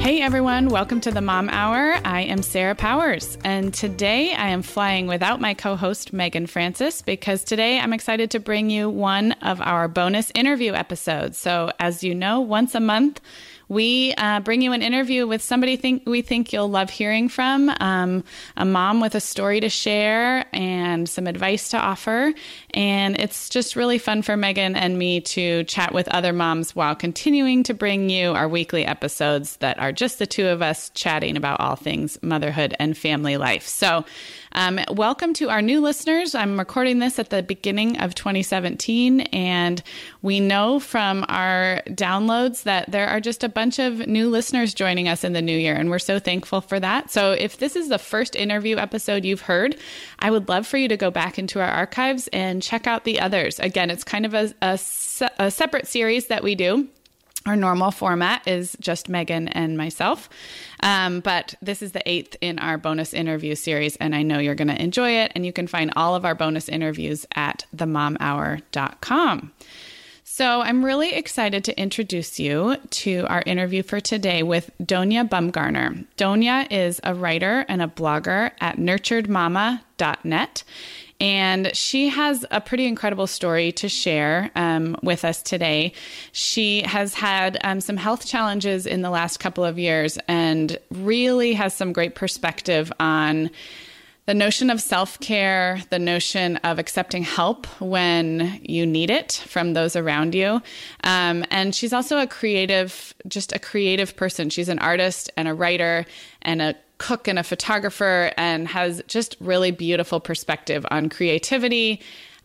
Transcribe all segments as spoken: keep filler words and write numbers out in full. Hey everyone, welcome to the Mom Hour. I am Sarah Powers, and today I am flying without my co-host Megan Francis because today I'm excited to bring you one of our bonus interview episodes. So as you know, once a month, we uh, bring you an interview with somebody think we think you'll love hearing from, um, a mom with a story to share and some advice to offer. And it's just really fun for Megan and me to chat with other moms while continuing to bring you our weekly episodes that are just the two of us chatting about all things motherhood and family life. So um, welcome to our new listeners. I'm recording this at the beginning of twenty seventeen, and we know from our downloads that there are just a bunch bunch of new listeners joining us in the new year, and we're so thankful for that. So if this is the first interview episode you've heard, I would love for you to go back into our archives and check out the others. Again, it's kind of a, a, se- a separate series that we do. Our normal format is just Megan and myself, um, but this is the eighth in our bonus interview series, and I know you're going to enjoy it, and you can find all of our bonus interviews at the mom hour dot com. So I'm really excited to introduce you to our interview for today with Doña Bumgarner. Doña is a writer and a blogger at nurtured mama dot net, and she has a pretty incredible story to share um, with us today. She has had um, some health challenges in the last couple of years and really has some great perspective on the notion of self-care, the notion of accepting help when you need it from those around you. Um, and she's also a creative, just a creative person. She's an artist and a writer and a cook and a photographer, and has just really beautiful perspective on creativity,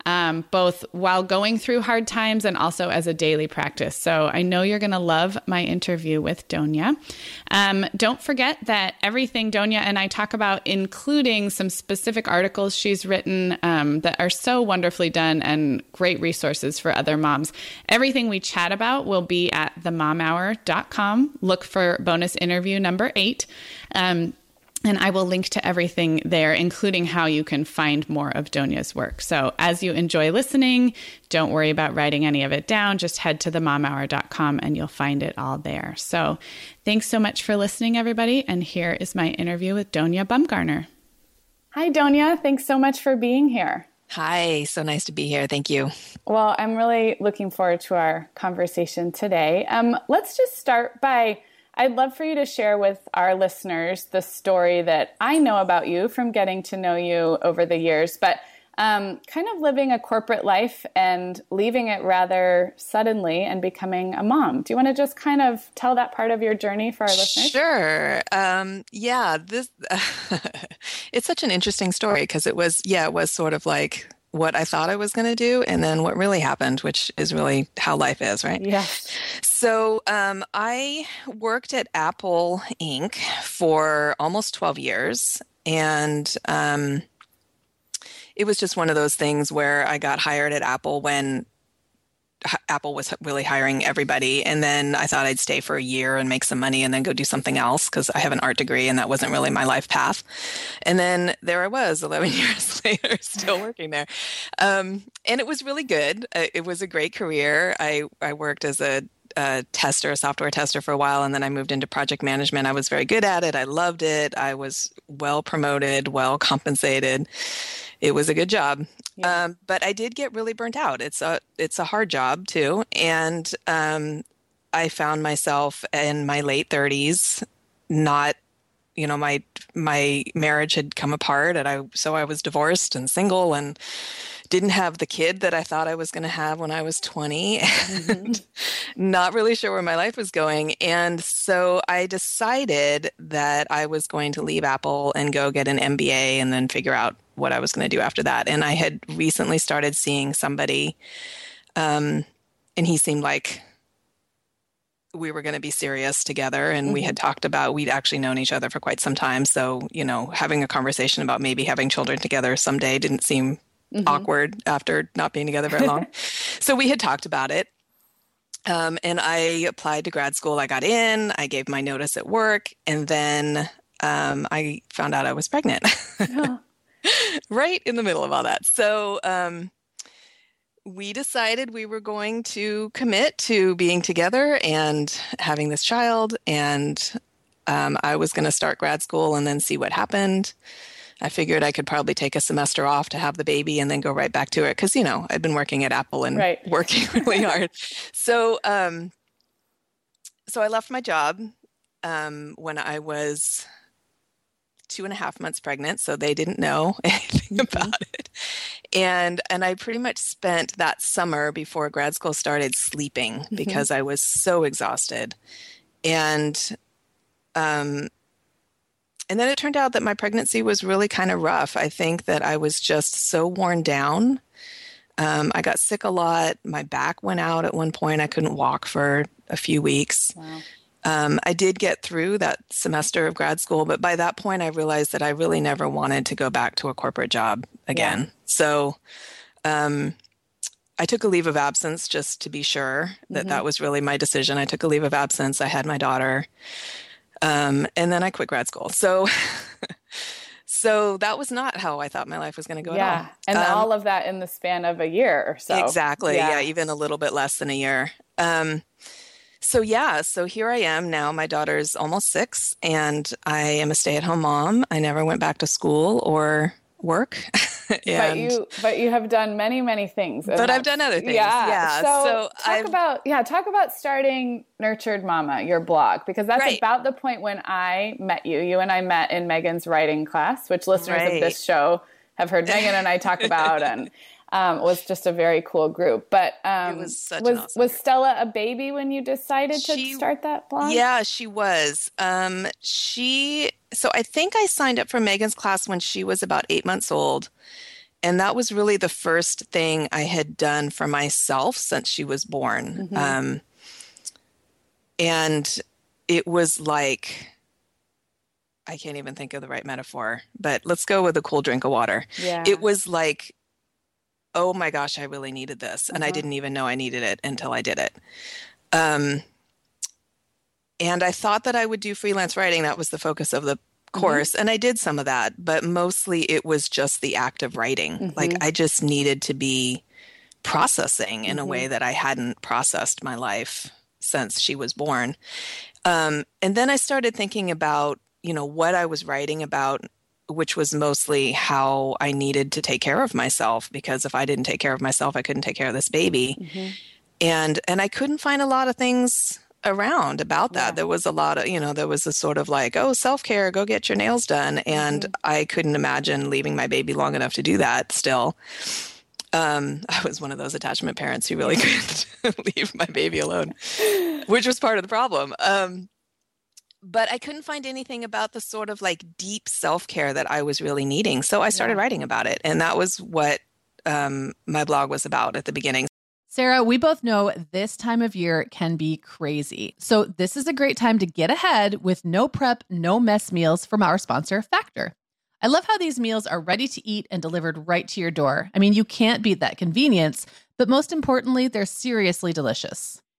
um, both while going through hard times and also as a daily practice. So I know you're going to love my interview with Doña. Um, don't forget that everything Doña and I talk about, including some specific articles she's written um, that are so wonderfully done and great resources for other moms. Everything we chat about will be at the mom hour dot com. Look for bonus interview number eight. Um, And I will link to everything there, including how you can find more of Doña's work. So as you enjoy listening, don't worry about writing any of it down. Just head to the mom hour dot com and you'll find it all there. So thanks so much for listening, everybody. And here is my interview with Doña Bumgarner. Hi, Doña. Thanks so much for being here. Hi. So nice to be here. Thank you. Well, I'm really looking forward to our conversation today. Um, let's just start by... I'd love for you to share with our listeners the story that I know about you from getting to know you over the years, but um, kind of living a corporate life and leaving it rather suddenly and becoming a mom. Do you want to just kind of tell that part of your journey for our listeners? Sure. Um, yeah, this it's such an interesting story because it was, yeah, it was sort of like what I thought I was going to do and then what really happened, which is really how life is, right? Yes. Yeah. So um, I worked at Apple Incorporated for almost twelve years, and um, it was just one of those things where I got hired at Apple when Apple was really hiring everybody. And then I thought I'd stay for a year and make some money and then go do something else, because I have an art degree and that wasn't really my life path. And then there I was eleven years later, still working there. Um, and it was really good. It was a great career. I, I worked as a, a tester, a software tester for a while, and then I moved into project management. I was very good at it. I loved it. I was well promoted, well compensated. It was a good job. Yeah. Um, but I did get really burnt out. It's a, it's a hard job too. And um, I found myself in my late thirties, not, you know, my, my marriage had come apart, and I, so I was divorced and single and didn't have the kid that I thought I was going to have when I was twenty, and mm-hmm. not really sure where my life was going. And so I decided that I was going to leave Apple and go get an M B A and then figure out what I was going to do after that. And I had recently started seeing somebody, um, and he seemed like we were going to be serious together. And mm-hmm. we had talked about, we'd actually known each other for quite some time. So, you know, having a conversation about maybe having children together someday didn't seem mm-hmm. awkward after not being together very long. So we had talked about it. Um, and I applied to grad school. I got in, I gave my notice at work, and then um, I found out I was pregnant. Yeah. Right in the middle of all that. So um, we decided we were going to commit to being together and having this child. And um, I was going to start grad school and then see what happened. I figured I could probably take a semester off to have the baby and then go right back to it, because, you know, I'd been working at Apple and right. working really hard. So, um, so I left my job um, when I was two and a half months pregnant, so they didn't know anything mm-hmm. about it. And and I pretty much spent that summer before grad school started sleeping mm-hmm. because I was so exhausted. And um and then it turned out that my pregnancy was really kind of rough. I think that I was just so worn down. Um, I got sick a lot. My back went out at one point. I couldn't walk for a few weeks. Wow. Um, I did get through that semester of grad school, but by that point, I realized that I really never wanted to go back to a corporate job again. Yeah. So um, I took a leave of absence just to be sure that mm-hmm. that was really my decision. I took a leave of absence. I had my daughter, um, and then I quit grad school. So so that was not how I thought my life was going to go yeah. at all. And um, all of that in the span of a year or so. Exactly. Yeah, yeah, even a little bit less than a year. Um So yeah, so here I am now. My daughter's almost six, and I am a stay-at-home mom. I never went back to school or work. and, but you, but you have done many, many things. But I've done other things. Yeah. yeah. So, so talk I've, about yeah, talk about starting Nurtured Mama, your blog, because that's right. about the point when I met you. You and I met in Megan's writing class, which listeners right. of this show have heard Megan and I talk about, and. Um, was just a very cool group, but um, it was, such was, an awesome was Stella a baby when you decided she, to start that blog? Yeah, she was. Um, she so I think I signed up for Megan's class when she was about eight months old, and that was really the first thing I had done for myself since she was born. Mm-hmm. Um, and it was like, I can't even think of the right metaphor, but let's go with a cool drink of water. Yeah. It was like, oh my gosh, I really needed this. And uh-huh. I didn't even know I needed it until I did it. Um, and I thought that I would do freelance writing. That was the focus of the course. Mm-hmm. And I did some of that, but mostly it was just the act of writing. Mm-hmm. Like I just needed to be processing in mm-hmm. a way that I hadn't processed my life since she was born. Um, and then I started thinking about, you know, what I was writing about, which was mostly how I needed to take care of myself, because if I didn't take care of myself, I couldn't take care of this baby. Mm-hmm. And and I couldn't find a lot of things around about that. Yeah. There was a lot of, you know, there was a sort of like, oh, self-care, go get your nails done. And mm-hmm. I couldn't imagine leaving my baby long enough to do that still. Um, I was one of those attachment parents who really couldn't leave my baby alone, which was part of the problem. Um, But I couldn't find anything about the sort of like deep self-care that I was really needing. So I started yeah. writing about it. And that was what um, my blog was about at the beginning. Sarah, we both know this time of year can be crazy. So this is a great time to get ahead with no prep, no mess meals from our sponsor, Factor. I love how these meals are ready to eat and delivered right to your door. I mean, you can't beat that convenience, but most importantly, they're seriously delicious.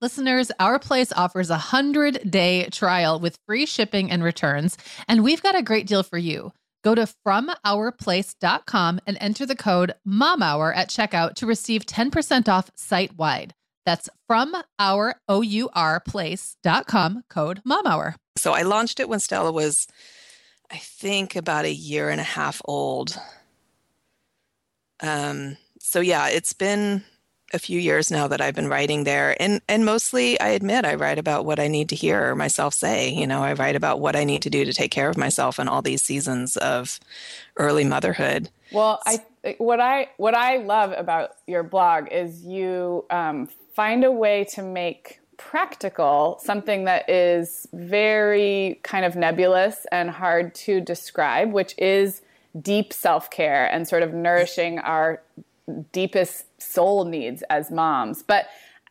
Listeners, Our Place offers a one hundred day trial with free shipping and returns, and we've got a great deal for you. Go to from our place dot com and enter the code MOMHOUR at checkout to receive ten percent off site-wide. That's from our O U R place dot com code MOMHOUR. So I launched it when Stella was, I think, about a year and a half old. Um, so yeah, it's been a few years now that I've been writing there. And, and mostly, I admit, I write about what I need to hear myself say. You know, I write about what I need to do to take care of myself in all these seasons of early motherhood. Well, I what I what I love about your blog is you um, find a way to make practical something that is very kind of nebulous and hard to describe, which is deep self-care and sort of nourishing our deepest soul needs as moms. But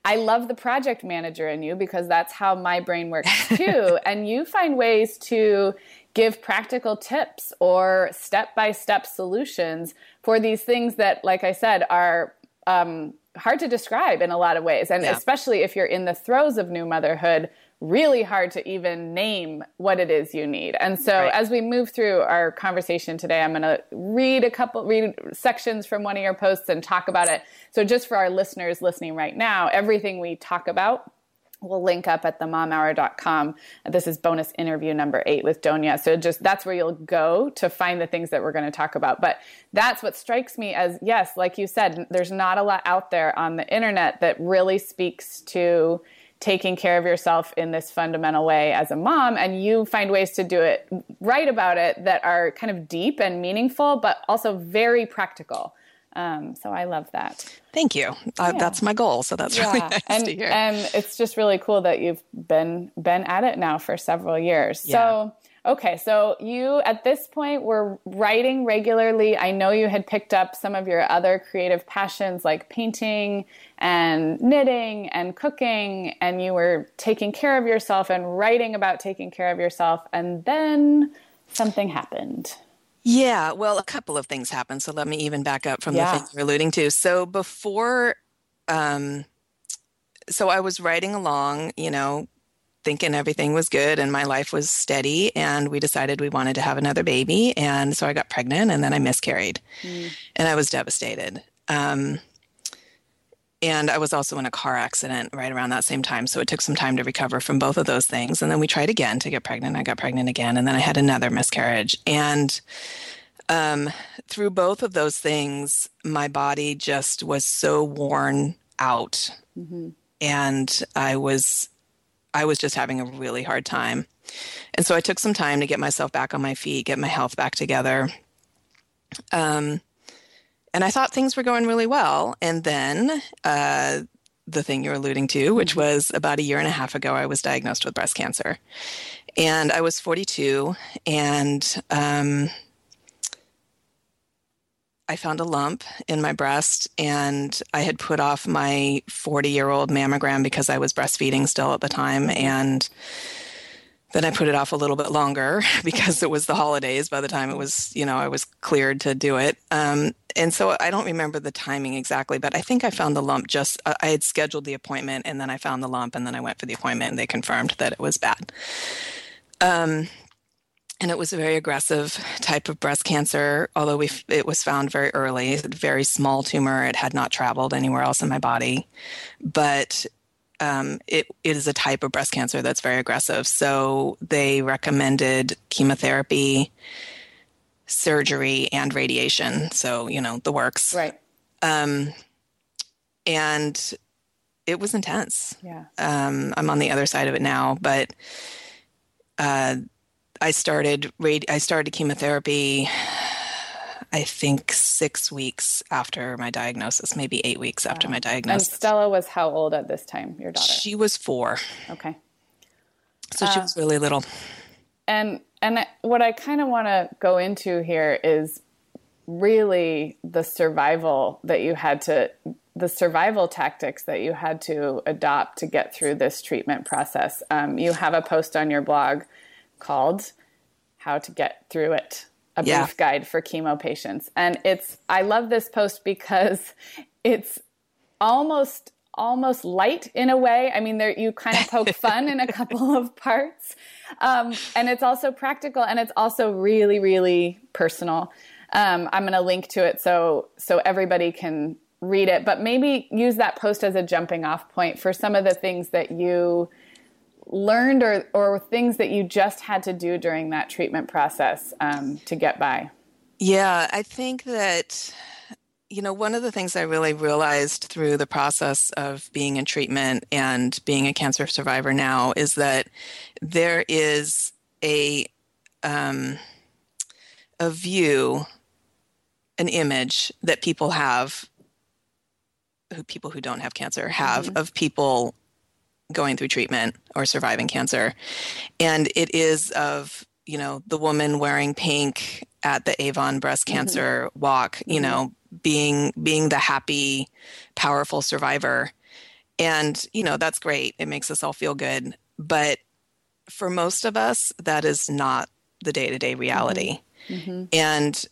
I love the project manager in you because that's how my brain works too. And you find ways to give practical tips or step-by-step solutions for these things that, like I said, are um, hard to describe in a lot of ways. And yeah. Especially if you're in the throes of new motherhood, really hard to even name what it is you need. And so right. As we move through our conversation today, I'm going to read a couple read sections from one of your posts and talk about it. So just for our listeners listening right now, everything we talk about we'll link up at the mom hour dot com. This is bonus interview number eight with Doña. So just that's where you'll go to find the things that we're going to talk about. But that's what strikes me as, yes, like you said, there's not a lot out there on the internet that really speaks to taking care of yourself in this fundamental way as a mom. And you find ways to do it, write about it, that are kind of deep and meaningful, but also very practical. Um, so I love that. Thank you. Uh, yeah. That's my goal. So that's yeah. really nice and, to hear. And it's just really cool that you've been, been at it now for several years. Yeah. So, okay. So you, at this point, were writing regularly. I know you had picked up some of your other creative passions like painting and knitting and cooking, and you were taking care of yourself and writing about taking care of yourself. And then something happened. Yeah, well, a couple of things happened. So let me even back up from yeah. the thing you're alluding to. So before, um, so I was writing along, you know, thinking everything was good and my life was steady, and we decided we wanted to have another baby. And so I got pregnant and then I miscarried mm. and I was devastated. Um, and I was also in a car accident right around that same time. So it took some time to recover from both of those things. And then we tried again to get pregnant. I got pregnant again. And then I had another miscarriage. And um, through both of those things, my body just was so worn out. Mm-hmm. And I was, I was just having a really hard time. And so I took some time to get myself back on my feet, get my health back together. Um, and I thought things were going really well. And then uh, the thing you're alluding to, which mm-hmm. was about a year and a half ago, I was diagnosed with breast cancer. And I was forty-two, and um, I found a lump in my breast, and I had put off my forty-year-old mammogram because I was breastfeeding still at the time, and then I put it off a little bit longer because it was the holidays by the time it was, you know, I was cleared to do it. Um, and so I don't remember the timing exactly, but I think I found the lump just, I had scheduled the appointment, and then I found the lump, and then I went for the appointment, and they confirmed that it was bad. Um And it was a very aggressive type of breast cancer, although we f- it was found very early, a very small tumor. It had not traveled anywhere else in my body. But um, it, it is a type of breast cancer that's very aggressive. So they recommended chemotherapy, surgery, and radiation. So, you know, the works. Right. Um, and it was intense. Yeah. Um, I'm on the other side of it now, but... Uh, I started radi- I started chemotherapy, I think, six weeks after my diagnosis, maybe eight weeks after wow. my diagnosis. And Stella was how old at this time, your daughter? She was four. Okay. So uh, she was really little. And and I, what I kind of want to go into here is really the survival that you had to, the survival tactics that you had to adopt to get through this treatment process. Um, you have a post on your blog called How to Get Through It, a brief yeah. guide for chemo patients. And it's, I love this post because it's almost, almost light in a way. I mean, there, you kind of poke fun in a couple of parts. Um, and it's also practical, and it's also really, really personal. Um, I'm going to link to it so, so everybody can read it, but maybe use that post as a jumping off point for some of the things that you learned or, or things that you just had to do during that treatment process um, to get by? Yeah, I think that, you know, one of the things I really realized through the process of being in treatment and being a cancer survivor now is that there is a um, a view, an image that people have, who people who don't have cancer have mm-hmm. of people going through treatment or surviving cancer. And it is of, you know, the woman wearing pink at the Avon breast cancer mm-hmm. walk, you mm-hmm. know, being, being the happy, powerful survivor. And, you know, that's great. It makes us all feel good. But for most of us, that is not the day-to-day reality. Mm-hmm. And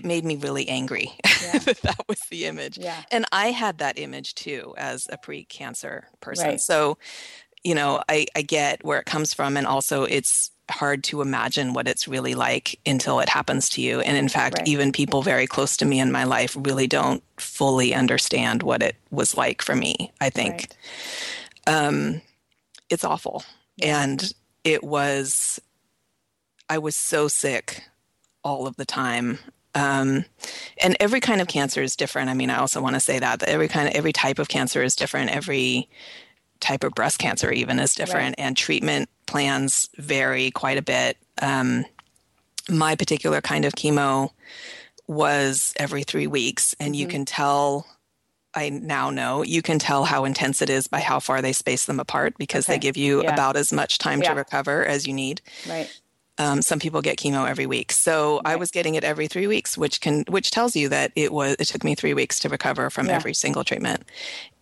it made me really angry yeah. that that was the image. Yeah. And I had that image too as a pre-cancer person. Right. So, you know, I, I get where it comes from. And also it's hard to imagine what it's really like until it happens to you. And in fact, right. even people very close to me in my life really don't fully understand what it was like for me, I think. Right. Um, it's awful. Yeah. And it was, I was so sick all of the time. Um, and every kind of cancer is different. I mean, I also want to say that, that every kind of, every type of cancer is different. Every type of breast cancer even is different, right. and treatment plans vary quite a bit. Um, my particular kind of chemo was every three weeks, and you mm-hmm. can tell, I now know, you can tell how intense it is by how far they space them apart, because okay. they give you yeah. about as much time yeah. to recover as you need. Right. Um, some people get chemo every week. So right. I was getting it every three weeks, which can, which tells you that it was, it took me three weeks to recover from yeah. every single treatment.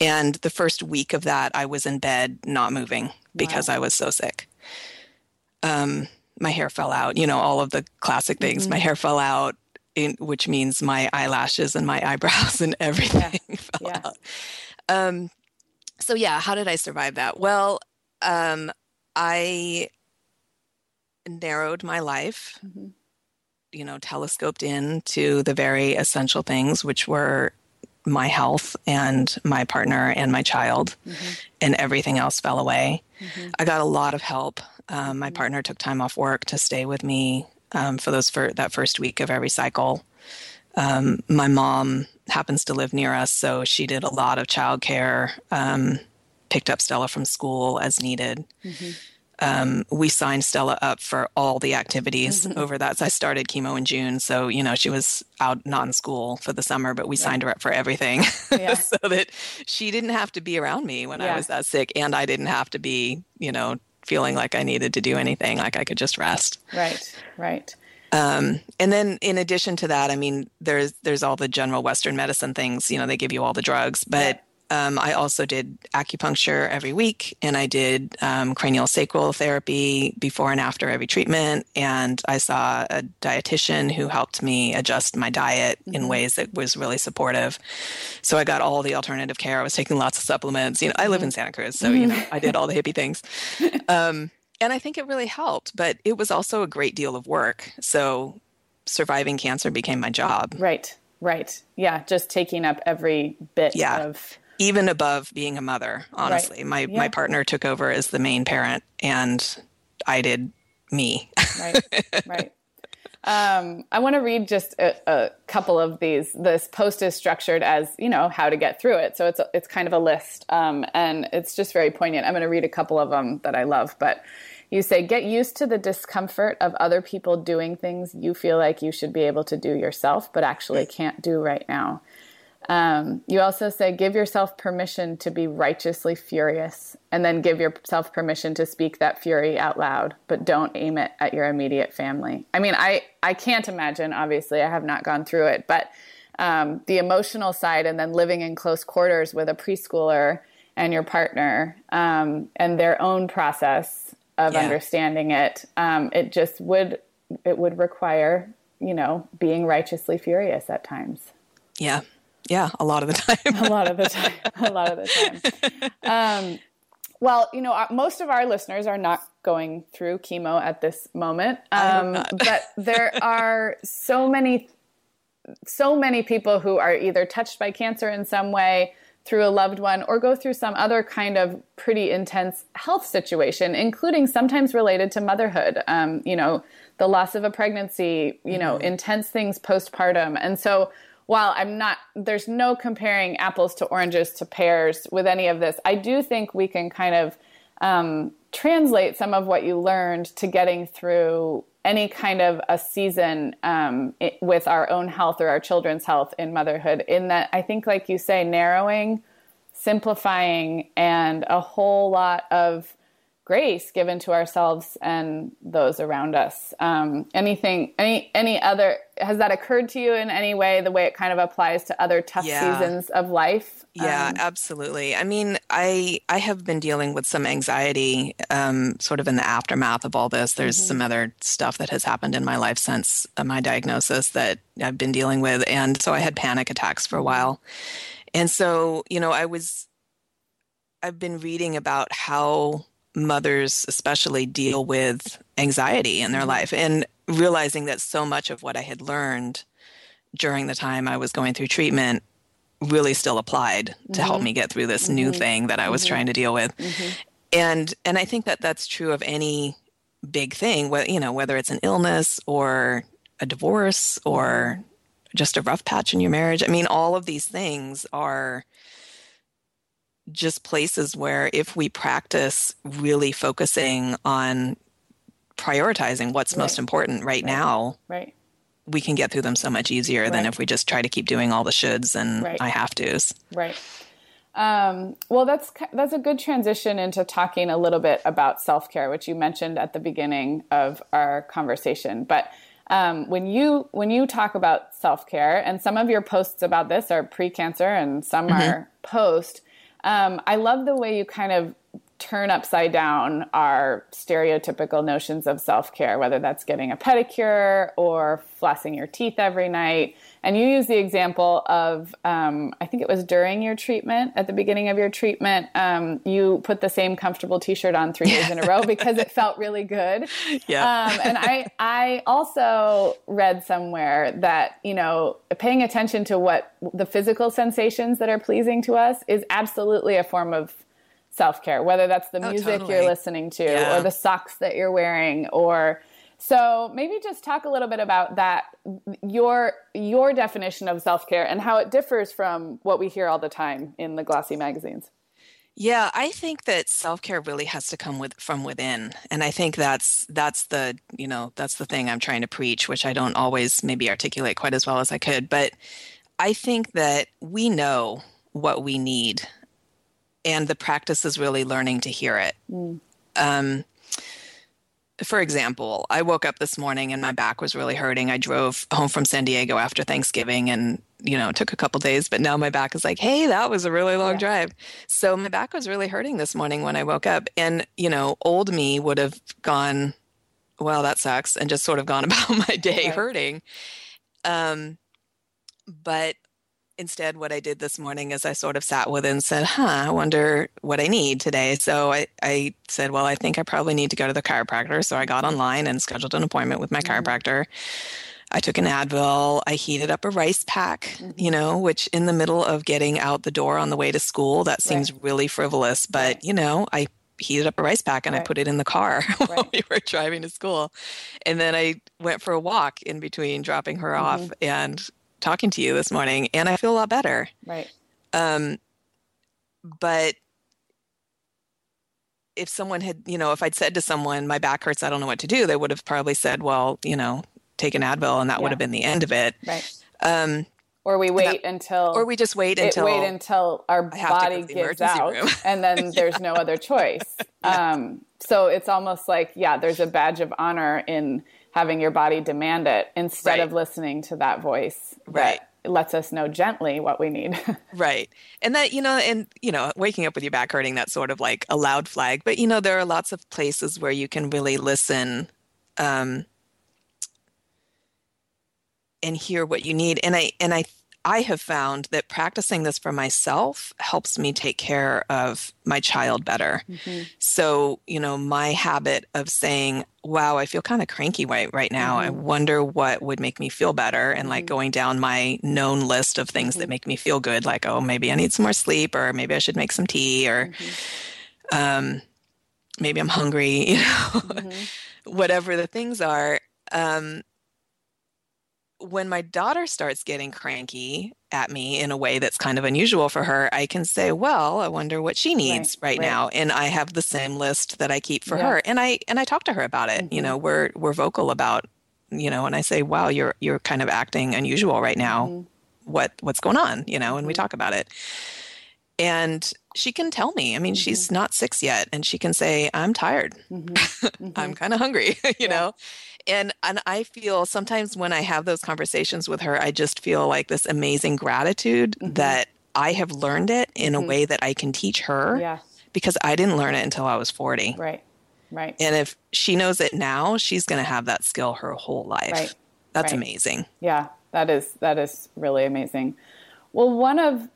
And the first week of that, I was in bed, not moving because wow. I was so sick. Um, my hair fell out, you know, all of the classic things, mm-hmm. my hair fell out, in, which means my eyelashes and my eyebrows and everything yeah. fell yeah. out. Um, so yeah, how did I survive that? Well, um, I narrowed my life, mm-hmm. you know, telescoped in to the very essential things, which were my health and my partner and my child, mm-hmm. and everything else fell away. Mm-hmm. I got a lot of help. Um, my mm-hmm. partner took time off work to stay with me um, for those for that first week of every cycle. Um, my mom happens to live near us, so she did a lot of childcare, um, picked up Stella from school as needed. Mm-hmm. Um, we signed Stella up for all the activities mm-hmm. over that. So I started chemo in June. So, you know, she was out, not in school for the summer, but we yeah. signed her up for everything yeah. so that she didn't have to be around me when yeah. I was that sick. And I didn't have to be, you know, feeling like I needed to do anything, like I could just rest. Right, right. Um, and then in addition to that, I mean, there's, there's all the general Western medicine things, you know, they give you all the drugs, but yeah. Um, I also did acupuncture every week, and I did um, cranial sacral therapy before and after every treatment. And I saw a dietitian who helped me adjust my diet mm-hmm. in ways that was really supportive. So I got all the alternative care. I was taking lots of supplements. You know, I live in Santa Cruz, so you know, I did all the hippie things. Um, and I think it really helped, but it was also a great deal of work. So surviving cancer became my job. Right, right. Yeah, just taking up every bit yeah. of... Even above being a mother, honestly. Right. My yeah. my partner took over as the main parent, and I did me. Right, right. Um, I want to read just a, a couple of these. This post is structured as, you know, how to get through it. So it's, a, it's kind of a list, um, and it's just very poignant. I'm going to read a couple of them that I love. But you say, get used to the discomfort of other people doing things you feel like you should be able to do yourself, but actually can't do right now. Um, you also say, give yourself permission to be righteously furious, and then give yourself permission to speak that fury out loud, but don't aim it at your immediate family. I mean, I, I can't imagine, obviously, I have not gone through it, but um, the emotional side, and then living in close quarters with a preschooler and your partner um, and their own process of yeah. understanding it, um, it just would, it would require, you know, being righteously furious at times. Yeah. Yeah, a lot of the time. a lot of the time. A lot of the time. Um, well, you know, most of our listeners are not going through chemo at this moment, um, but there are so many, so many people who are either touched by cancer in some way through a loved one, or go through some other kind of pretty intense health situation, including sometimes related to motherhood. Um, you know, the loss of a pregnancy. You know, mm-hmm. intense things postpartum, and so. While I'm not, there's no comparing apples to oranges to pears with any of this, I do think we can kind of um, translate some of what you learned to getting through any kind of a season um, it, with our own health or our children's health in motherhood, in that I think, like you say, narrowing, simplifying, and a whole lot of grace given to ourselves and those around us. Um, anything, any, any other, has that occurred to you in any way, the way it kind of applies to other tough yeah. seasons of life? Yeah, um, absolutely. I mean, I, I have been dealing with some anxiety, um, sort of in the aftermath of all this. There's mm-hmm. some other stuff that has happened in my life since my diagnosis that I've been dealing with. And so I had panic attacks for a while. And so, you know, I was, I've been reading about how mothers especially deal with anxiety in their life, and realizing that so much of what I had learned during the time I was going through treatment really still applied mm-hmm. to help me get through this mm-hmm. new thing that I was mm-hmm. trying to deal with. Mm-hmm. And, and I think that that's true of any big thing, wh- you know, whether it's an illness or a divorce or just a rough patch in your marriage. I mean, all of these things are just places where if we practice really focusing on prioritizing what's right. most important right, right now, right. we can get through them so much easier right. than if we just try to keep doing all the shoulds and right. I have tos. Right. Um, well, that's, that's a good transition into talking a little bit about self-care, which you mentioned at the beginning of our conversation, but Um, when you when you talk about self-care, and some of your posts about this are pre-cancer and some mm-hmm. are post, um, I love the way you kind of turn upside down our stereotypical notions of self-care, whether that's getting a pedicure or flossing your teeth every night. And you use the example of, um, I think it was during your treatment, at the beginning of your treatment, um, you put the same comfortable t-shirt on three days in a row because it felt really good. Yeah. Um, and I, I also read somewhere that, you know, paying attention to what the physical sensations that are pleasing to us is absolutely a form of self-care, whether that's the oh, music totally. You're listening to yeah. or the socks that you're wearing or... So maybe just talk a little bit about that, your your definition of self-care and how it differs from what we hear all the time in the glossy magazines. Yeah, I think that self-care really has to come with from within. And I think that's that's the, you know, that's the thing I'm trying to preach, which I don't always maybe articulate quite as well as I could. But I think that we know what we need, and the practice is really learning to hear it. Mm. Um For example, I woke up this morning and my back was really hurting. I drove home from San Diego after Thanksgiving and, you know, it took a couple days, but now my back is like, hey, that was a really long yeah. drive. So my back was really hurting this morning when I woke up. And, you know, old me would have gone, well, that sucks, and just sort of gone about my day right. hurting. Um, but instead, what I did this morning is I sort of sat with it and said, huh, I wonder what I need today. So I, I said, well, I think I probably need to go to the chiropractor. So I got online and scheduled an appointment with my mm-hmm. chiropractor. I took an Advil. I heated up a rice pack, mm-hmm. you know, which in the middle of getting out the door on the way to school, that seems right. really frivolous. But, right. you know, I heated up a rice pack and right. I put it in the car right. while we were driving to school. And then I went for a walk in between dropping her mm-hmm. off and talking to you this morning, and I feel a lot better. Right. Um, but if someone had, you know, if I'd said to someone, my back hurts, I don't know what to do, they would have probably said, well, you know, take an Advil, and that yeah. would have been the end of it. Right. Um, or we wait that, until, or we just wait until, wait until our body gives out and then there's yeah. no other choice. yeah. Um, so it's almost like, yeah, there's a badge of honor in having your body demand it instead right. of listening to that voice right. that lets us know gently what we need. right. And that, you know, and, you know, waking up with your back hurting, that's sort of like a loud flag. But, you know, there are lots of places where you can really listen um, and hear what you need. And I, and I, I have found that practicing this for myself helps me take care of my child better. Mm-hmm. So, you know, my habit of saying, wow, I feel kind of cranky right, right now. Mm-hmm. I wonder what would make me feel better. And mm-hmm. like going down my known list of things mm-hmm. that make me feel good, like, oh, maybe I need some more sleep, or maybe I should make some tea, or mm-hmm. um, maybe I'm hungry, you know, mm-hmm. whatever the things are. Um, When my daughter starts getting cranky at me in a way that's kind of unusual for her, I can say, well, I wonder what she needs right, right, right. now. And I have the same list that I keep for yeah. her. And I, and I talk to her about it, mm-hmm. you know, we're, we're vocal about, you know, and I say, wow, you're, you're kind of acting unusual right now. Mm-hmm. What, what's going on, you know, and mm-hmm. we talk about it. And she can tell me, I mean, mm-hmm. she's not six yet, and she can say, I'm tired. Mm-hmm. Mm-hmm. I'm kind of hungry, you yeah. know? And and I feel sometimes when I have those conversations with her, I just feel like this amazing gratitude mm-hmm. that I have learned it in mm-hmm. a way that I can teach her yeah. because I didn't learn it until I was forty. Right, right. And if she knows it now, she's going to have that skill her whole life. Right. That's right. amazing. Yeah, that is, that is really amazing. Well, one of...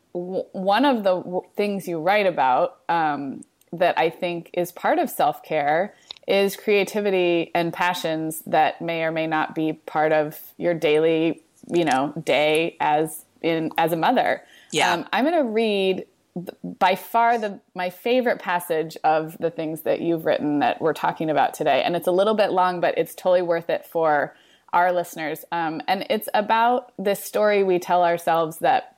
One of the w- things you write about um, that I think is part of self-care is creativity and passions that may or may not be part of your daily, you know, day as in as a mother. Yeah, um, I'm going to read by far the my favorite passage of the things that you've written that we're talking about today, and it's a little bit long, but it's totally worth it for our listeners. Um, and it's about this story we tell ourselves that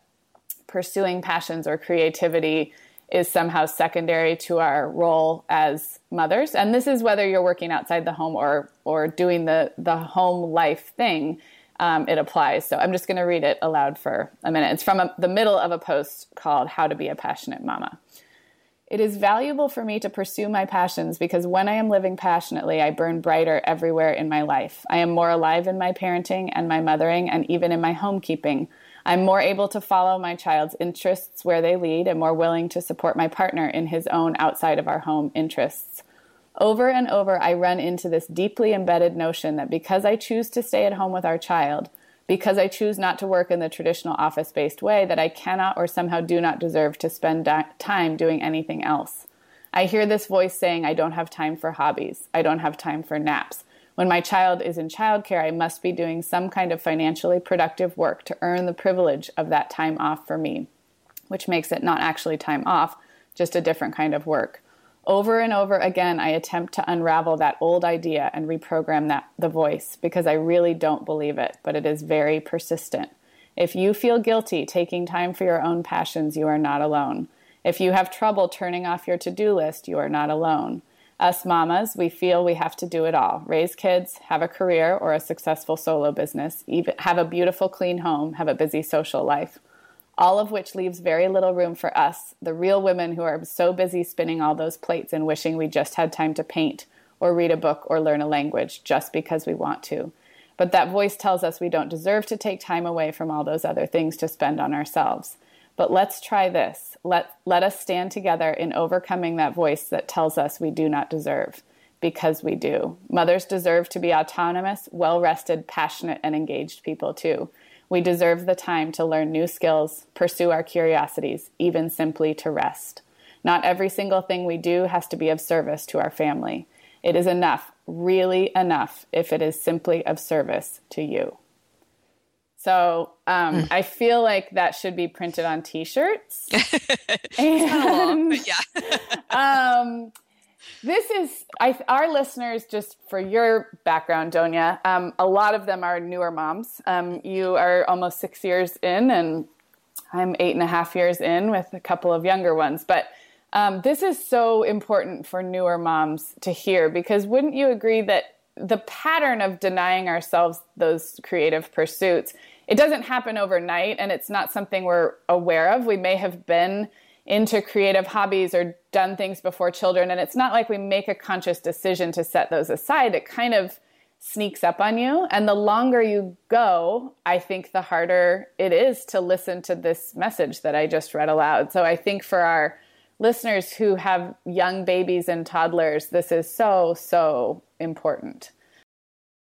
pursuing passions or creativity is somehow secondary to our role as mothers. And this is whether you're working outside the home or or doing the, the home life thing, um, it applies. So I'm just going to read it aloud for a minute. It's from a, the middle of a post called How to Be a Passionate Mama. It is valuable for me to pursue my passions because when I am living passionately, I burn brighter everywhere in my life. I am more alive in my parenting and my mothering and even in my homekeeping. I'm more able to follow my child's interests where they lead and more willing to support my partner in his own outside of our home interests. Over and over, I run into this deeply embedded notion that because I choose to stay at home with our child, because I choose not to work in the traditional office-based way, that I cannot or somehow do not deserve to spend time doing anything else. I hear this voice saying, I don't have time for hobbies. I don't have time for naps. When my child is in childcare, I must be doing some kind of financially productive work to earn the privilege of that time off for me, which makes it not actually time off, just a different kind of work. Over and over again, I attempt to unravel that old idea and reprogram that the voice because I really don't believe it, but it is very persistent. If you feel guilty taking time for your own passions, you are not alone. If you have trouble turning off your to-do list, you are not alone. Us mamas, we feel we have to do it all. Raise kids, have a career or a successful solo business, even have a beautiful, clean home, have a busy social life. All of which leaves very little room for us, the real women who are so busy spinning all those plates and wishing we just had time to paint or read a book or learn a language just because we want to. But that voice tells us we don't deserve to take time away from all those other things to spend on ourselves. But let's try this. Let, let us stand together in overcoming that voice that tells us we do not deserve, because we do. Mothers deserve to be autonomous, well-rested, passionate, and engaged people too. We deserve the time to learn new skills, pursue our curiosities, even simply to rest. Not every single thing we do has to be of service to our family. It is enough, really enough, if it is simply of service to you. So um, mm. I feel like that should be printed on T-shirts. It's kind of long, but yeah. um, This is, I, our listeners, just for your background, Doña, um, a lot of them are newer moms. Um, you are almost six years in, and I'm eight and a half years in with a couple of younger ones. But um, this is so important for newer moms to hear, because wouldn't you agree that the pattern of denying ourselves those creative pursuits, it doesn't happen overnight, and it's not something we're aware of. We may have been into creative hobbies or done things before children. And it's not like we make a conscious decision to set those aside. It kind of sneaks up on you. And the longer you go, I think the harder it is to listen to this message that I just read aloud. So I think for our listeners who have young babies and toddlers, this is so, so important.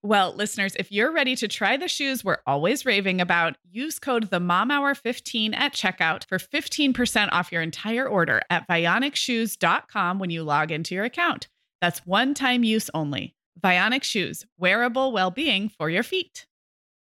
Well, listeners, if you're ready to try the shoes we're always raving about, use code the mom hour fifteen at checkout for fifteen percent off your entire order at vionic shoes dot com when you log into your account. That's one-time use only. Vionic Shoes, wearable well-being for your feet.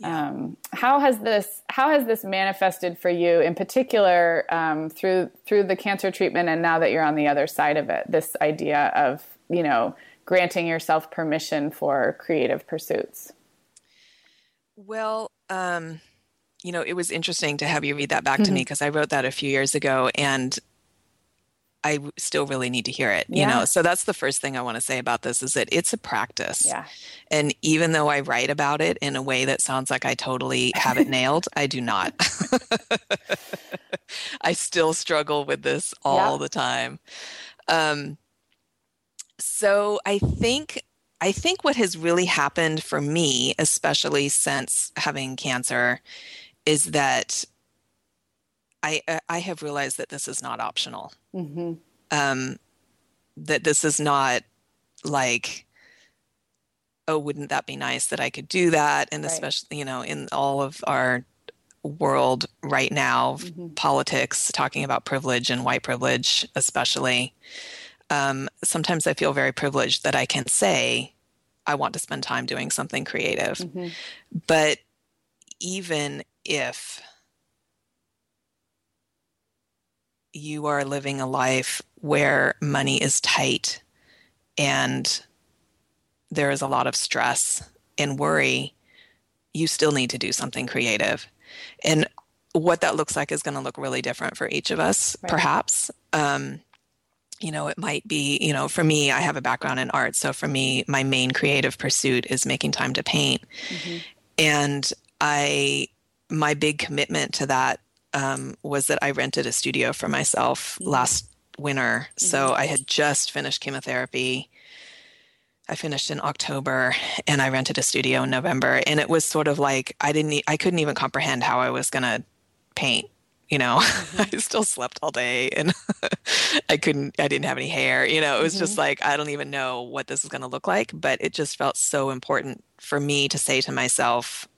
Yeah. Um, how has this, how has this manifested for you in particular, um, through, through the cancer treatment? And now that you're on the other side of it, this idea of, you know, granting yourself permission for creative pursuits. Well, um, you know, it was interesting to have you read that back mm-hmm. to me, because I wrote that a few years ago and I still really need to hear it, yeah. you know? So that's the first thing I want to say about this, is that it's a practice. Yeah. And even though I write about it in a way that sounds like I totally have it nailed, I do not. I still struggle with this all yeah. the time. Um, so I think, I think what has really happened for me, especially since having cancer, is that I I have realized that this is not optional. Mm-hmm. Um, that this is not like, oh, wouldn't that be nice that I could do that? And right. especially, you know, in all of our world right now, mm-hmm. politics, talking about privilege and white privilege, especially, um, sometimes I feel very privileged that I can say, I want to spend time doing something creative. Mm-hmm. But even if you are living a life where money is tight and there is a lot of stress and worry, you still need to do something creative. And what that looks like is going to look really different for each of us, right. perhaps. Um, you know, it might be, you know, for me, I have a background in art. So for me, my main creative pursuit is making time to paint. Mm-hmm. And I, my big commitment to that Um, was that I rented a studio for myself mm-hmm. last winter. Mm-hmm. So I had just finished chemotherapy. I finished in October and I rented a studio in November. And it was sort of like, I didn't, I couldn't even comprehend how I was going to paint, you know, mm-hmm. I still slept all day and I couldn't, I didn't have any hair, you know, it was mm-hmm. just like, I don't even know what this is going to look like, but it just felt so important for me to say to myself,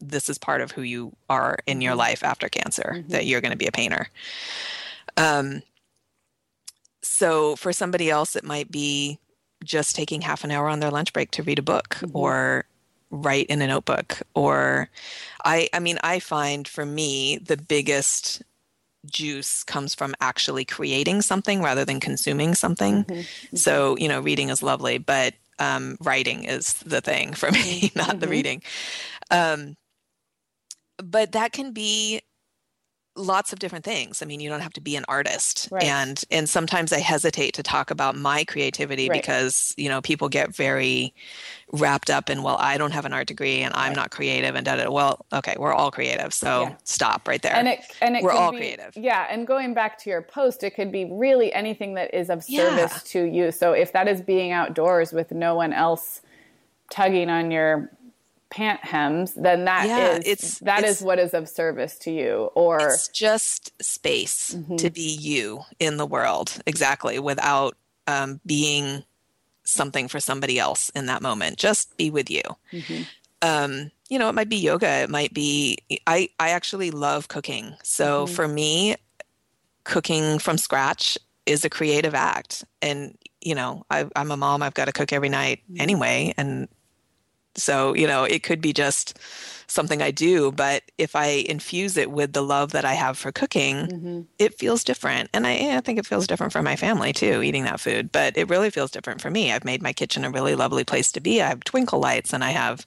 this is part of who you are in your life after cancer, mm-hmm. that you're going to be a painter. Um, so for somebody else, it might be just taking half an hour on their lunch break to read a book mm-hmm. or write in a notebook. Or I, I mean, I find for me, the biggest juice comes from actually creating something rather than consuming something. Mm-hmm. Mm-hmm. So, you know, reading is lovely, but um, writing is the thing for me, not mm-hmm. the reading. Um, But that can be lots of different things. I mean, you don't have to be an artist. Right. And and sometimes I hesitate to talk about my creativity right. because, you know, people get very wrapped up in, well, I don't have an art degree and I'm right. not creative and da da. Well, okay, we're all creative. So yeah. stop right there. And it, and it we're all be, creative. Yeah. And going back to your post, it could be really anything that is of service yeah. to you. So if that is being outdoors with no one else tugging on your pant hems, then that yeah, is it's, that it's, is what is of service to you. Or it's just space mm-hmm. to be you in the world, exactly, without um, being something for somebody else in that moment. Just be with you. Mm-hmm. Um, you know, it might be yoga. It might be. I I actually love cooking. So mm-hmm. for me, cooking from scratch is a creative act. And you know, I, I'm a mom. I've got to cook every night mm-hmm. anyway, and so, you know, it could be just something I do, but if I infuse it with the love that I have for cooking, mm-hmm. it feels different. And I, I think it feels different for my family too, eating that food, but it really feels different for me. I've made my kitchen a really lovely place to be. I have twinkle lights and I have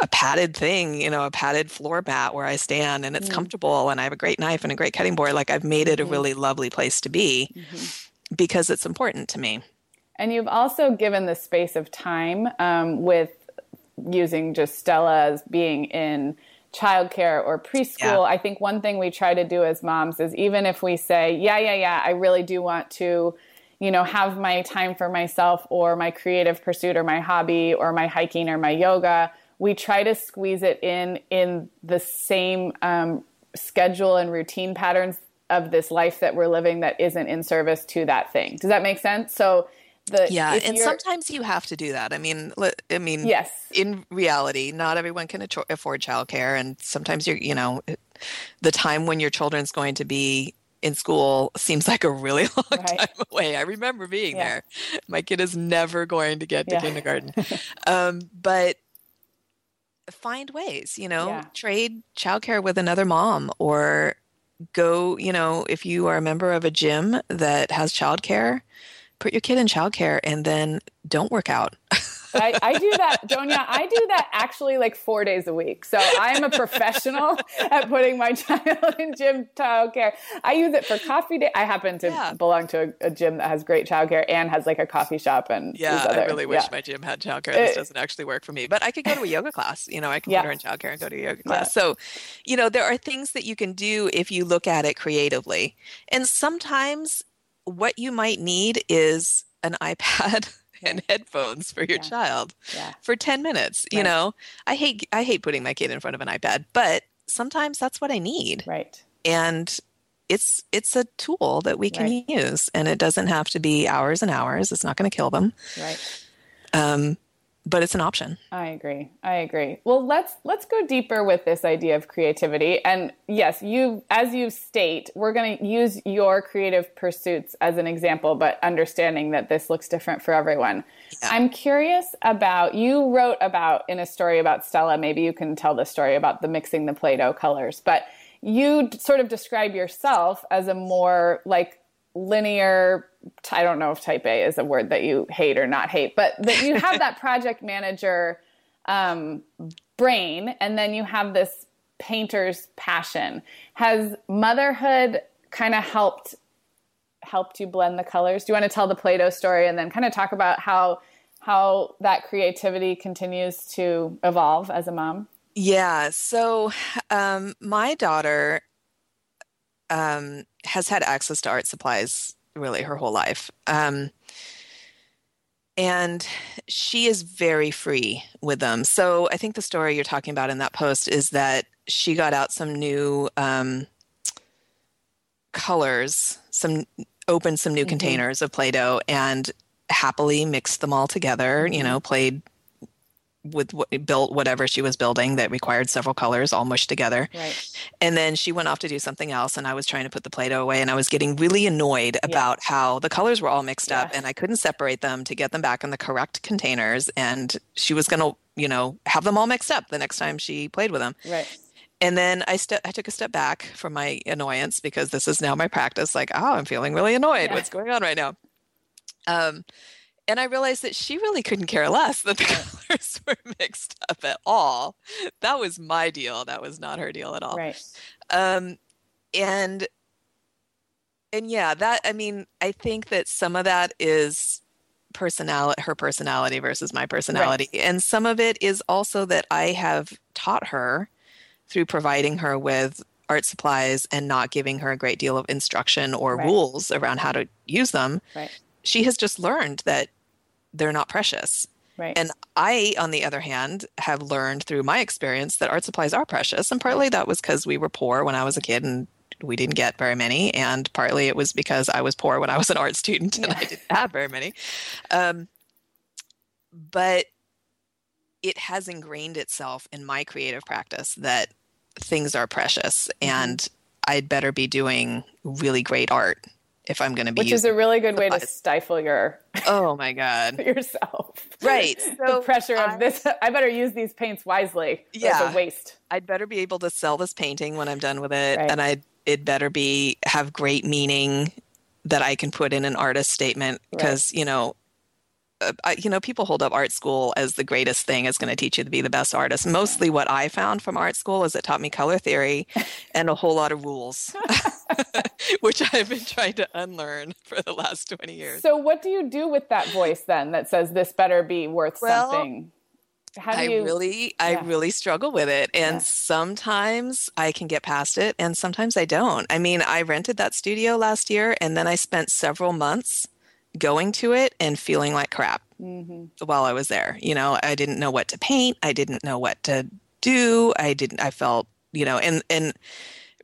a padded thing, you know, a padded floor mat where I stand and it's mm-hmm. comfortable and I have a great knife and a great cutting board. Like I've made it mm-hmm. a really lovely place to be mm-hmm. because it's important to me. And you've also given the space of time um, with using just Stella as being in childcare or preschool. Yeah. I think one thing we try to do as moms is even if we say, yeah, yeah, yeah, I really do want to, you know, have my time for myself or my creative pursuit or my hobby or my hiking or my yoga, we try to squeeze it in, in the same um, schedule and routine patterns of this life that we're living that isn't in service to that thing. Does that make sense? So The, yeah, and sometimes you have to do that. I mean, I mean, yes. In reality, not everyone can afford childcare, and sometimes you're, you know, the time when your children's going to be in school seems like a really long right. time away. I remember being yeah. there. My kid is never going to get to yeah. kindergarten, um, but find ways, you know, yeah. trade childcare with another mom, or go, you know, if you are a member of a gym that has childcare, put your kid in childcare and then don't work out. I, I do that, Doña. I do that actually like four days a week. So I'm a professional at putting my child in gym childcare. I use it for coffee day. I happen to yeah. belong to a, a gym that has great childcare and has like a coffee shop. And yeah, other, I really wish yeah. my gym had childcare. This it, doesn't actually work for me, but I could go to a yoga class. You know, I can yeah. put her in childcare and go to a yoga class. Yeah. So, you know, there are things that you can do if you look at it creatively. And sometimes what you might need is an iPad and headphones for your yeah. child yeah. for ten minutes. Right. You know, I hate, I hate putting my kid in front of an iPad, but sometimes that's what I need. Right. And it's, it's a tool that we can right. use, and it doesn't have to be hours and hours. It's not going to kill them. Right. Um, But it's an option. I agree. I agree. Well, let's let's go deeper with this idea of creativity. And yes, you, as you state, we're going to use your creative pursuits as an example, but understanding that this looks different for everyone. Yeah. I'm curious about, you wrote about in a story about Stella, maybe you can tell the story about the mixing the Play-Doh colors, but you sort of describe yourself as a more like linear, I don't know if type A is a word that you hate or not hate, but that you have that project manager um, brain, and then you have this painter's passion. Has motherhood kind of helped helped you blend the colors? Do you want to tell the Play-Doh story and then kind of talk about how how that creativity continues to evolve as a mom? Yeah. So um, my daughter um, has had access to art supplies really her whole life. Um, and she is very free with them. So I think the story you're talking about in that post is that she got out some new um, colors, some opened some new mm-hmm. containers of Play-Doh and happily mixed them all together, mm-hmm. you know, played with what, built whatever she was building that required several colors all mushed together. Right. And then she went off to do something else, and I was trying to put the Play-Doh away, and I was getting really annoyed about yeah. how the colors were all mixed yeah. up, and I couldn't separate them to get them back in the correct containers, and she was going to, you know, have them all mixed up the next time she played with them. Right. And then I st- I took a step back from my annoyance, because this is now my practice. Like, oh, I'm feeling really annoyed. Yeah. What's going on right now? Um, And I realized that she really couldn't care less that the colors were mixed up at all. That was my deal. That was not her deal at all. Right. Um, and, and yeah, that, I mean, I think that some of that is personality, her personality versus my personality. Right. And some of it is also that I have taught her through providing her with art supplies and not giving her a great deal of instruction or right. rules around how to use them. Right. She has just learned that they're not precious. Right. And I, on the other hand, have learned through my experience that art supplies are precious. And partly that was because we were poor when I was a kid and we didn't get very many. And partly it was because I was poor when I was an art student and yeah. I didn't have very many. Um, but it has ingrained itself in my creative practice that things are precious, and I'd better be doing really great art if I'm going to be, which is a really good way to stifle your, oh my God, yourself. Right. So the pressure I, of this, I better use these paints wisely. Yeah. It's a waste. I'd better be able to sell this painting when I'm done with it. Right. And I, it better be, have great meaning that I can put in an artist statement. Because, right. you know, uh, I, you know, people hold up art school as the greatest thing. It's going to teach you to be the best artist. Mostly what I found from art school is it taught me color theory and a whole lot of rules. Which I've been trying to unlearn for the last twenty years. So what do you do with that voice then that says this better be worth well, something? How do I you... really, yeah. I really struggle with it. And yeah. sometimes I can get past it and sometimes I don't. I mean, I rented that studio last year and then I spent several months going to it and feeling like crap mm-hmm. while I was there. You know, I didn't know what to paint. I didn't know what to do. I didn't, I felt, you know, and, and,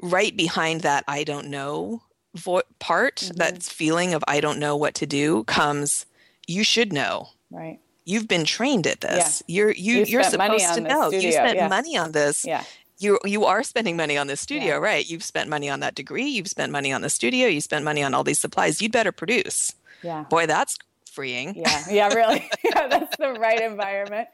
right behind that I don't know vo- part, mm-hmm. that feeling of I don't know what to do comes you should know. Right. You've been trained at this. Yeah. You're you, you you're supposed to know. Studio. You spent yeah. money on this. Yeah. You you are spending money on this studio, yeah. right? You've spent money on that degree. You've spent money on the studio. You spent money on all these supplies. You'd better produce. Yeah. Boy, that's freeing. Yeah. Yeah. Really. Yeah. That's the right environment.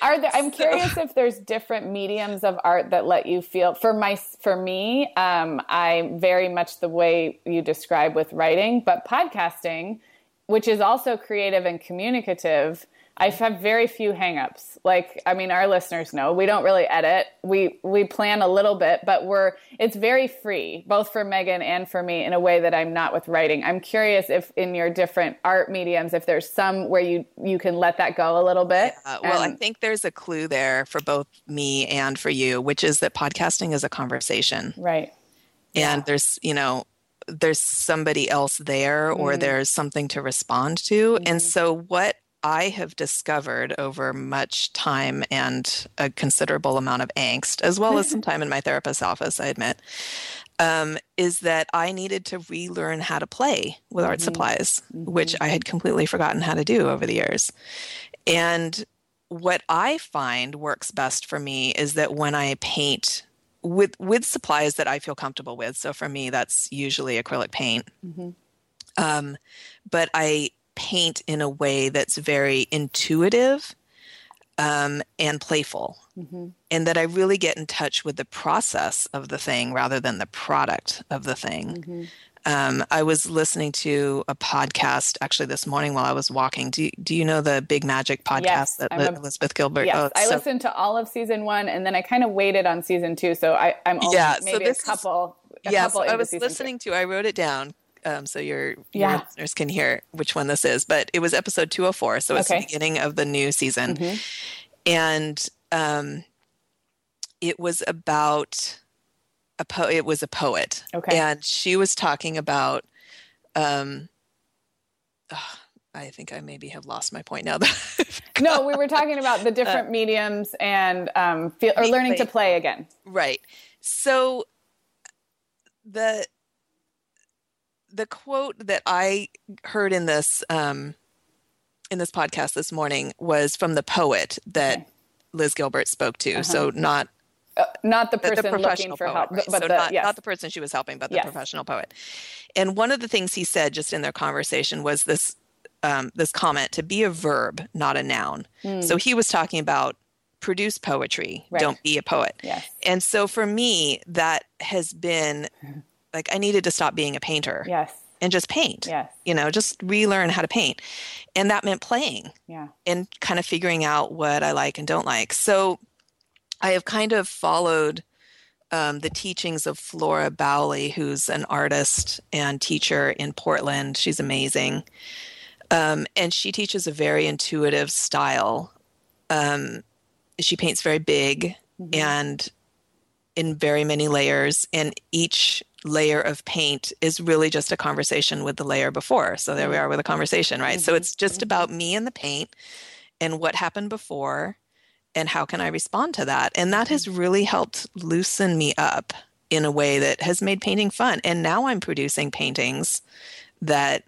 Are there? I'm so, curious if there's different mediums of art that let you feel. For my for me, um, I very much the way you describe with writing, but podcasting, which is also creative and communicative. I have very few hangups. Like, I mean, our listeners know we don't really edit. We we plan a little bit, but we're it's very free, both for Megan and for me, in a way that I'm not with writing. I'm curious if in your different art mediums, if there's some where you, you can let that go a little bit. Yeah, well, and, I think there's a clue there for both me and for you, which is that podcasting is a conversation. Right. And yeah. there's, you know, there's somebody else there or mm. there's something to respond to. Mm. And so what I have discovered over much time and a considerable amount of angst, as well as some time in my therapist's office, I admit, um, is that I needed to relearn how to play with mm-hmm. art supplies, mm-hmm. which I had completely forgotten how to do over the years. And what I find works best for me is that when I paint with, with supplies that I feel comfortable with, so for me, that's usually acrylic paint. Mm-hmm. Um, but I paint in a way that's very intuitive um, and playful, mm-hmm. and that I really get in touch with the process of the thing rather than the product of the thing. Mm-hmm. Um, I was listening to a podcast actually this morning while I was walking. Do, do you know the Big Magic podcast yes, that li- a, Elizabeth Gilbert? Yes, oh, I so, listened to all of season one, and then I kind of waited on season two, so I, I'm only yeah, maybe so a couple. Yes, yeah, so I was listening two. to. I wrote it down. Um, so your, yeah. your listeners can hear which one this is, but it was episode two oh four. So it's okay. The beginning of the new season. Mm-hmm. And, um, it was about a po it was a poet. Okay. And she was talking about, um, oh, I think I maybe have lost my point now. No, we were talking about the different uh, mediums and, um, feel, or learning play. to play again. Right. So the, The quote that I heard in this um, in this podcast this morning was from the poet that okay. Liz Gilbert spoke to. Uh-huh. So not uh, not the person the, the looking for poet, help, right? but so the, not, yes. not the person she was helping, but the yes. professional poet. And one of the things he said just in their conversation was this um, this comment: to be a verb, not a noun. Mm. So he was talking about produce poetry, right. Don't be a poet. Yes. And so for me, that has been. Like I needed to stop being a painter yes. and just paint, yes. you know, just relearn how to paint. And that meant playing yeah. and kind of figuring out what I like and don't like. So I have kind of followed um, the teachings of Flora Bowley, who's an artist and teacher in Portland. She's amazing. Um, and she teaches a very intuitive style. Um, she paints very big mm-hmm. and in very many layers, and each layer of paint is really just a conversation with the layer before. So there we are with a conversation, right? Mm-hmm. So it's just about me and the paint and what happened before and how can I respond to that. And that has really helped loosen me up in a way that has made painting fun. And now I'm producing paintings that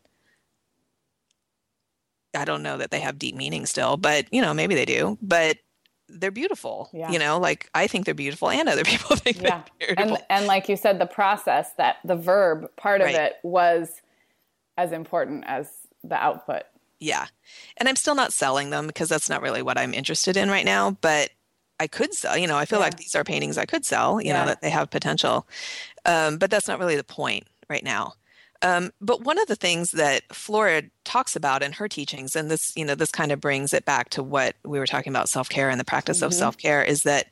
I don't know that they have deep meaning still, but you know, maybe they do, but they're beautiful, yeah. you know, like I think they're beautiful and other people think yeah. they're beautiful. And, and like you said, the process that the verb part right. of it was as important as the output. Yeah. And I'm still not selling them because that's not really what I'm interested in right now, but I could sell, you know, I feel yeah. like these are paintings I could sell, you yeah. know, that they have potential. Um, but that's not really the point right now. Um, but one of the things that Flora talks about in her teachings, and this, you know, this kind of brings it back to what we were talking about self-care and the practice mm-hmm. of self-care, is that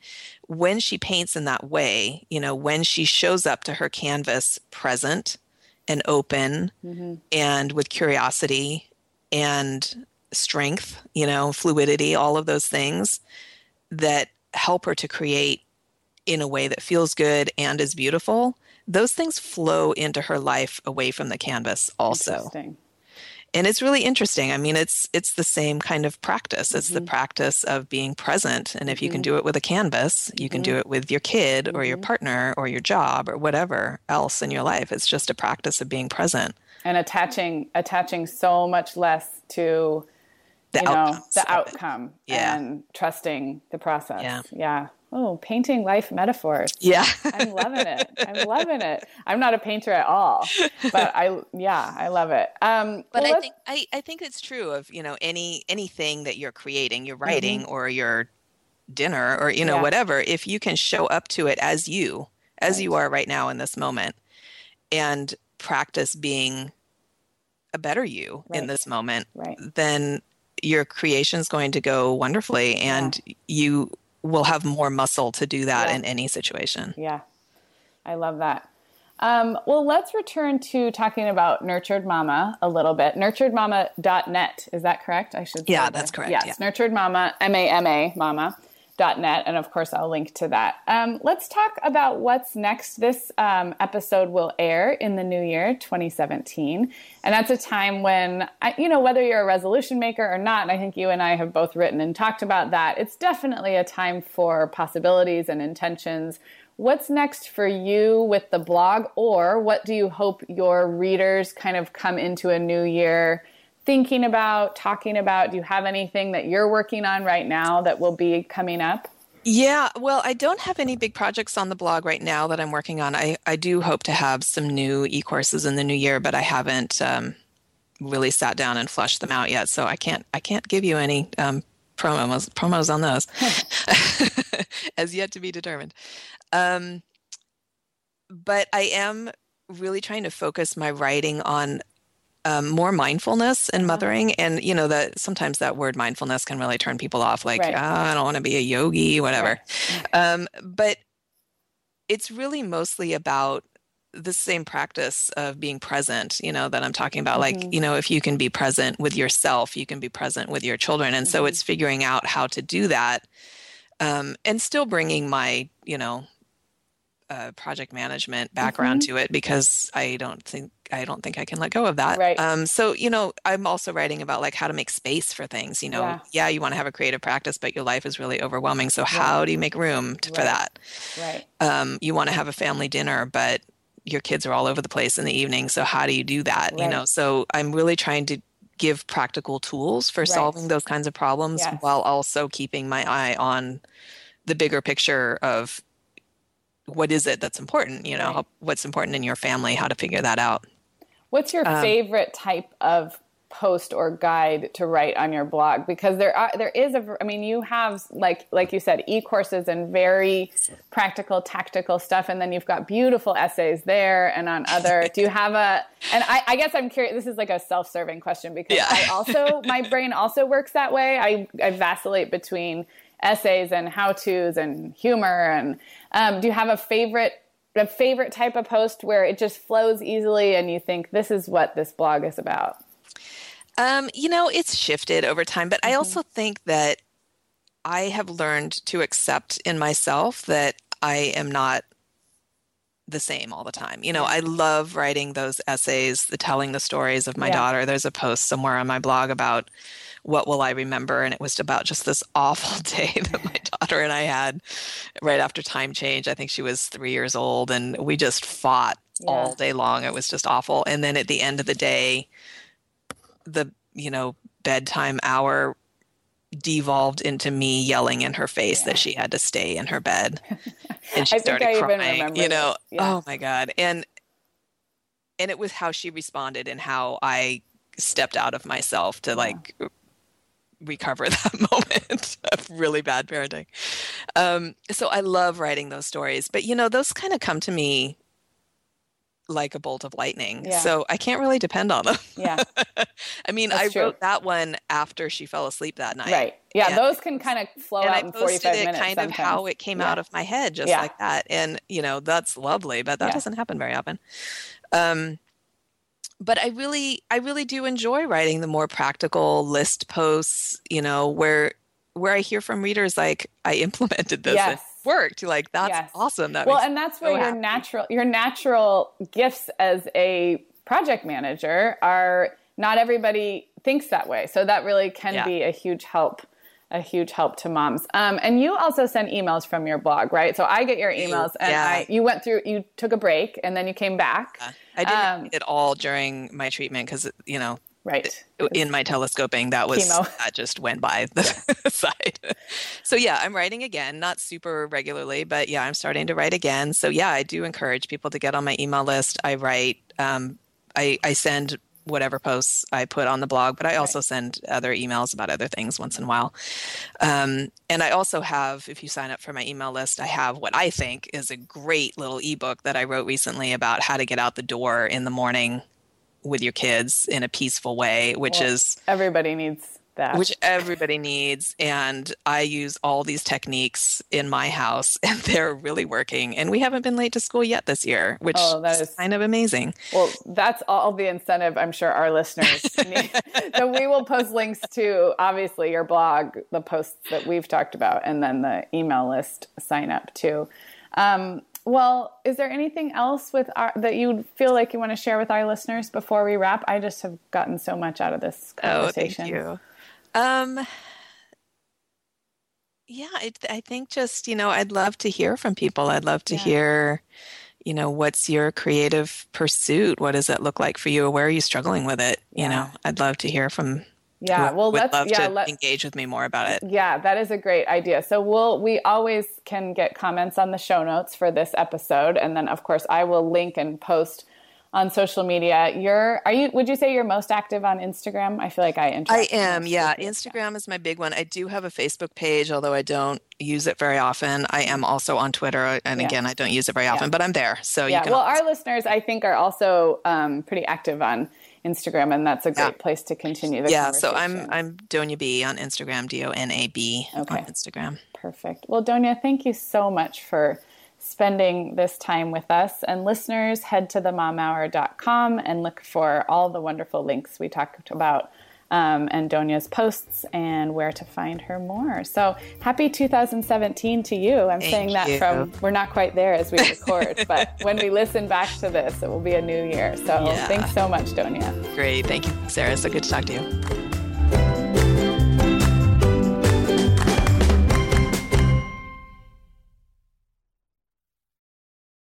when she paints in that way, you know, when she shows up to her canvas present and open mm-hmm. and with curiosity and strength, you know, fluidity, all of those things that help her to create in a way that feels good and is beautiful. Those things flow into her life away from the canvas also. And it's really interesting. I mean, it's it's the same kind of practice. It's mm-hmm. the practice of being present. And if you mm-hmm. can do it with a canvas, you can mm-hmm. do it with your kid or mm-hmm. your partner or your job or whatever else in your life. It's just a practice of being present. and attaching attaching so much less to the, you know, the outcome yeah. and trusting the process. Yeah. yeah. Oh, painting life metaphors. Yeah. I'm loving it. I'm loving it. I'm not a painter at all, but I, yeah, I love it. Um, but well, I think, I, I think it's true of, you know, any, anything that you're creating, your writing mm-hmm. or your dinner or, you know, yeah. whatever, if you can show up to it as you, as right. you are right now in this moment and practice being a better you right. in this moment, right. then your creation's going to go wonderfully and yeah. you will have more muscle to do that yeah. in any situation. Yeah. I love that. Um, well, let's return to talking about Nurtured Mama a little bit. nurtured mama dot net. Is that correct? I should. Yeah, that's that. correct. Yes. Yeah. Nurtured Mama, M A M A, mama dot net. And of course I'll link to that. Um, let's talk about what's next. This um, episode will air in the new year, twenty seventeen. And that's a time when, I, you know, whether you're a resolution maker or not, and I think you and I have both written and talked about that, it's definitely a time for possibilities and intentions. What's next for you with the blog, or what do you hope your readers kind of come into a new year thinking about, talking about? Do you have anything that you're working on right now that will be coming up? Yeah, well, I don't have any big projects on the blog right now that I'm working on. I, I do hope to have some new e-courses in the new year, but I haven't um, really sat down and fleshed them out yet, so I can't I can't give you any um, promos promos on those, as yet to be determined. Um, but I am really trying to focus my writing on Um, more mindfulness in mothering. And, you know, that sometimes that word mindfulness can really turn people off, like, right. oh, I don't want to be a yogi, whatever. Right. Um, but it's really mostly about the same practice of being present, you know, that I'm talking about. Mm-hmm. Like, you know, if you can be present with yourself, you can be present with your children. And mm-hmm. so it's figuring out how to do that um, and still bringing my, you know, Uh, project management background mm-hmm. to it, because I don't think I don't think I can let go of that. Right. Um, so, you know, I'm also writing about like how to make space for things. You know, yeah, yeah you want to have a creative practice, but your life is really overwhelming. So how right. do you make room to, right. for that? Right. Um, you want to have a family dinner, but your kids are all over the place in the evening. So how do you do that? Right. You know, so I'm really trying to give practical tools for right. solving those kinds of problems yes. while also keeping my eye on the bigger picture of what is it that's important, you know, right. how, what's important in your family, how to figure that out. What's your um, favorite type of post or guide to write on your blog? Because there are, there is a, I mean, you have like, like you said, e-courses and very practical, tactical stuff. And then you've got beautiful essays there and on other, do you have a, and I, I guess I'm curious, this is like a self-serving question because yeah. I also, my brain also works that way. I, I vacillate between essays and how-tos and humor. And um, do you have a favorite a favorite type of post where it just flows easily and you think this is what this blog is about? Um, you know, it's shifted over time, but mm-hmm. I also think that I have learned to accept in myself that I am not the same all the time. You know, I love writing those essays, the telling the stories of my yeah. daughter. There's a post somewhere on my blog about what will I remember? And it was about just this awful day that my daughter and I had right after time change. I think she was three years old and we just fought yeah. all day long. It was just awful. And then at the end of the day, the, you know, bedtime hour devolved into me yelling in her face yeah. that she had to stay in her bed. And she I started think I crying, even remember you know, this. Yeah. oh my God. And, and it was how she responded and how I stepped out of myself to like, yeah. recover that moment of really bad parenting. Um, so I love writing those stories, but you know, those kind of come to me like a bolt of lightning. Yeah. So I can't really depend on them. Yeah. I mean, That's I true. wrote that one after she fell asleep that night. Right. Yeah. And those can kind of flow out in forty-five minutes. And I posted it kind sometimes. of how it came yeah. out of my head, just yeah. like that. And you know, that's lovely, but that yeah. doesn't happen very often. Um, But I really, I really do enjoy writing the more practical list posts, you know, where where I hear from readers like, I implemented this, yes. it worked. Like that's yes. awesome. That well, and that's where so your happy. natural your natural gifts as a project manager are. Not everybody thinks that way, so that really can yeah. be a huge help a huge help to moms. Um, and you also send emails from your blog, right? So I get your emails, and yeah. I, you went through, you took a break, and then you came back. Yeah. I didn't um, get it all during my treatment because, you know, right. in my telescoping, that was, chemo. that just went by the side. So yeah, I'm writing again, not super regularly, but yeah, I'm starting to write again. So yeah, I do encourage people to get on my email list. I write, um, I, I send whatever posts I put on the blog, but I also right. send other emails about other things once in a while. Um, and I also have, if you sign up for my email list, I have what I think is a great little ebook that I wrote recently about how to get out the door in the morning with your kids in a peaceful way, which well, is everybody needs that, which everybody needs. And I use all these techniques in my house, and they're really working. And we haven't been late to school yet this year, which oh, that is, is kind of amazing. Well, that's all the incentive I'm sure our listeners need. So we will post links to obviously your blog, the posts that we've talked about, and then the email list sign up too. Um, Well, is there anything else with our, that you feel like you want to share with our listeners before we wrap? I just have gotten so much out of this conversation. Oh, thank you. Um, yeah, I, I think just, you know, I'd love to hear from people. I'd love to yeah. hear, you know, what's your creative pursuit? What does that look like for you? Or where are you struggling with it? You yeah. know, I'd love to hear from Yeah, well, let's love yeah, to let's, engage with me more about it. Yeah, that is a great idea. So we'll we always can get comments on the show notes for this episode, and then of course I will link and post on social media. You're are you would you say you're most active on Instagram? I feel like I interact. I am. Yeah, Instagram is my big one. I do have a Facebook page, although I don't use it very often. I am also on Twitter, and yeah. again, I don't use it very often, yeah. but I'm there. So yeah, you can well, always- our listeners I think are also um, pretty active on Instagram, and that's a great yeah. place to continue the yeah, conversation. Yeah, so I'm I'm Doña B on Instagram, D O N A B okay. on Instagram. Perfect. Well, Doña, thank you so much for spending this time with us. And listeners, head to the mom hour dot com and look for all the wonderful links we talked about um, and Doña's posts and where to find her more. So happy two thousand seventeen to you. I'm thank saying that you. From we're not quite there as we record, but when we listen back to this, it will be a new year. So yeah. thanks so much, Doña. Great. Thank you, Sarah. So good to talk to you.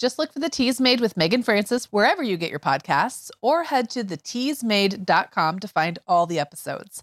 Just look for The Teas Made with Megan Francis wherever you get your podcasts, or head to the teas made dot com to find all the episodes.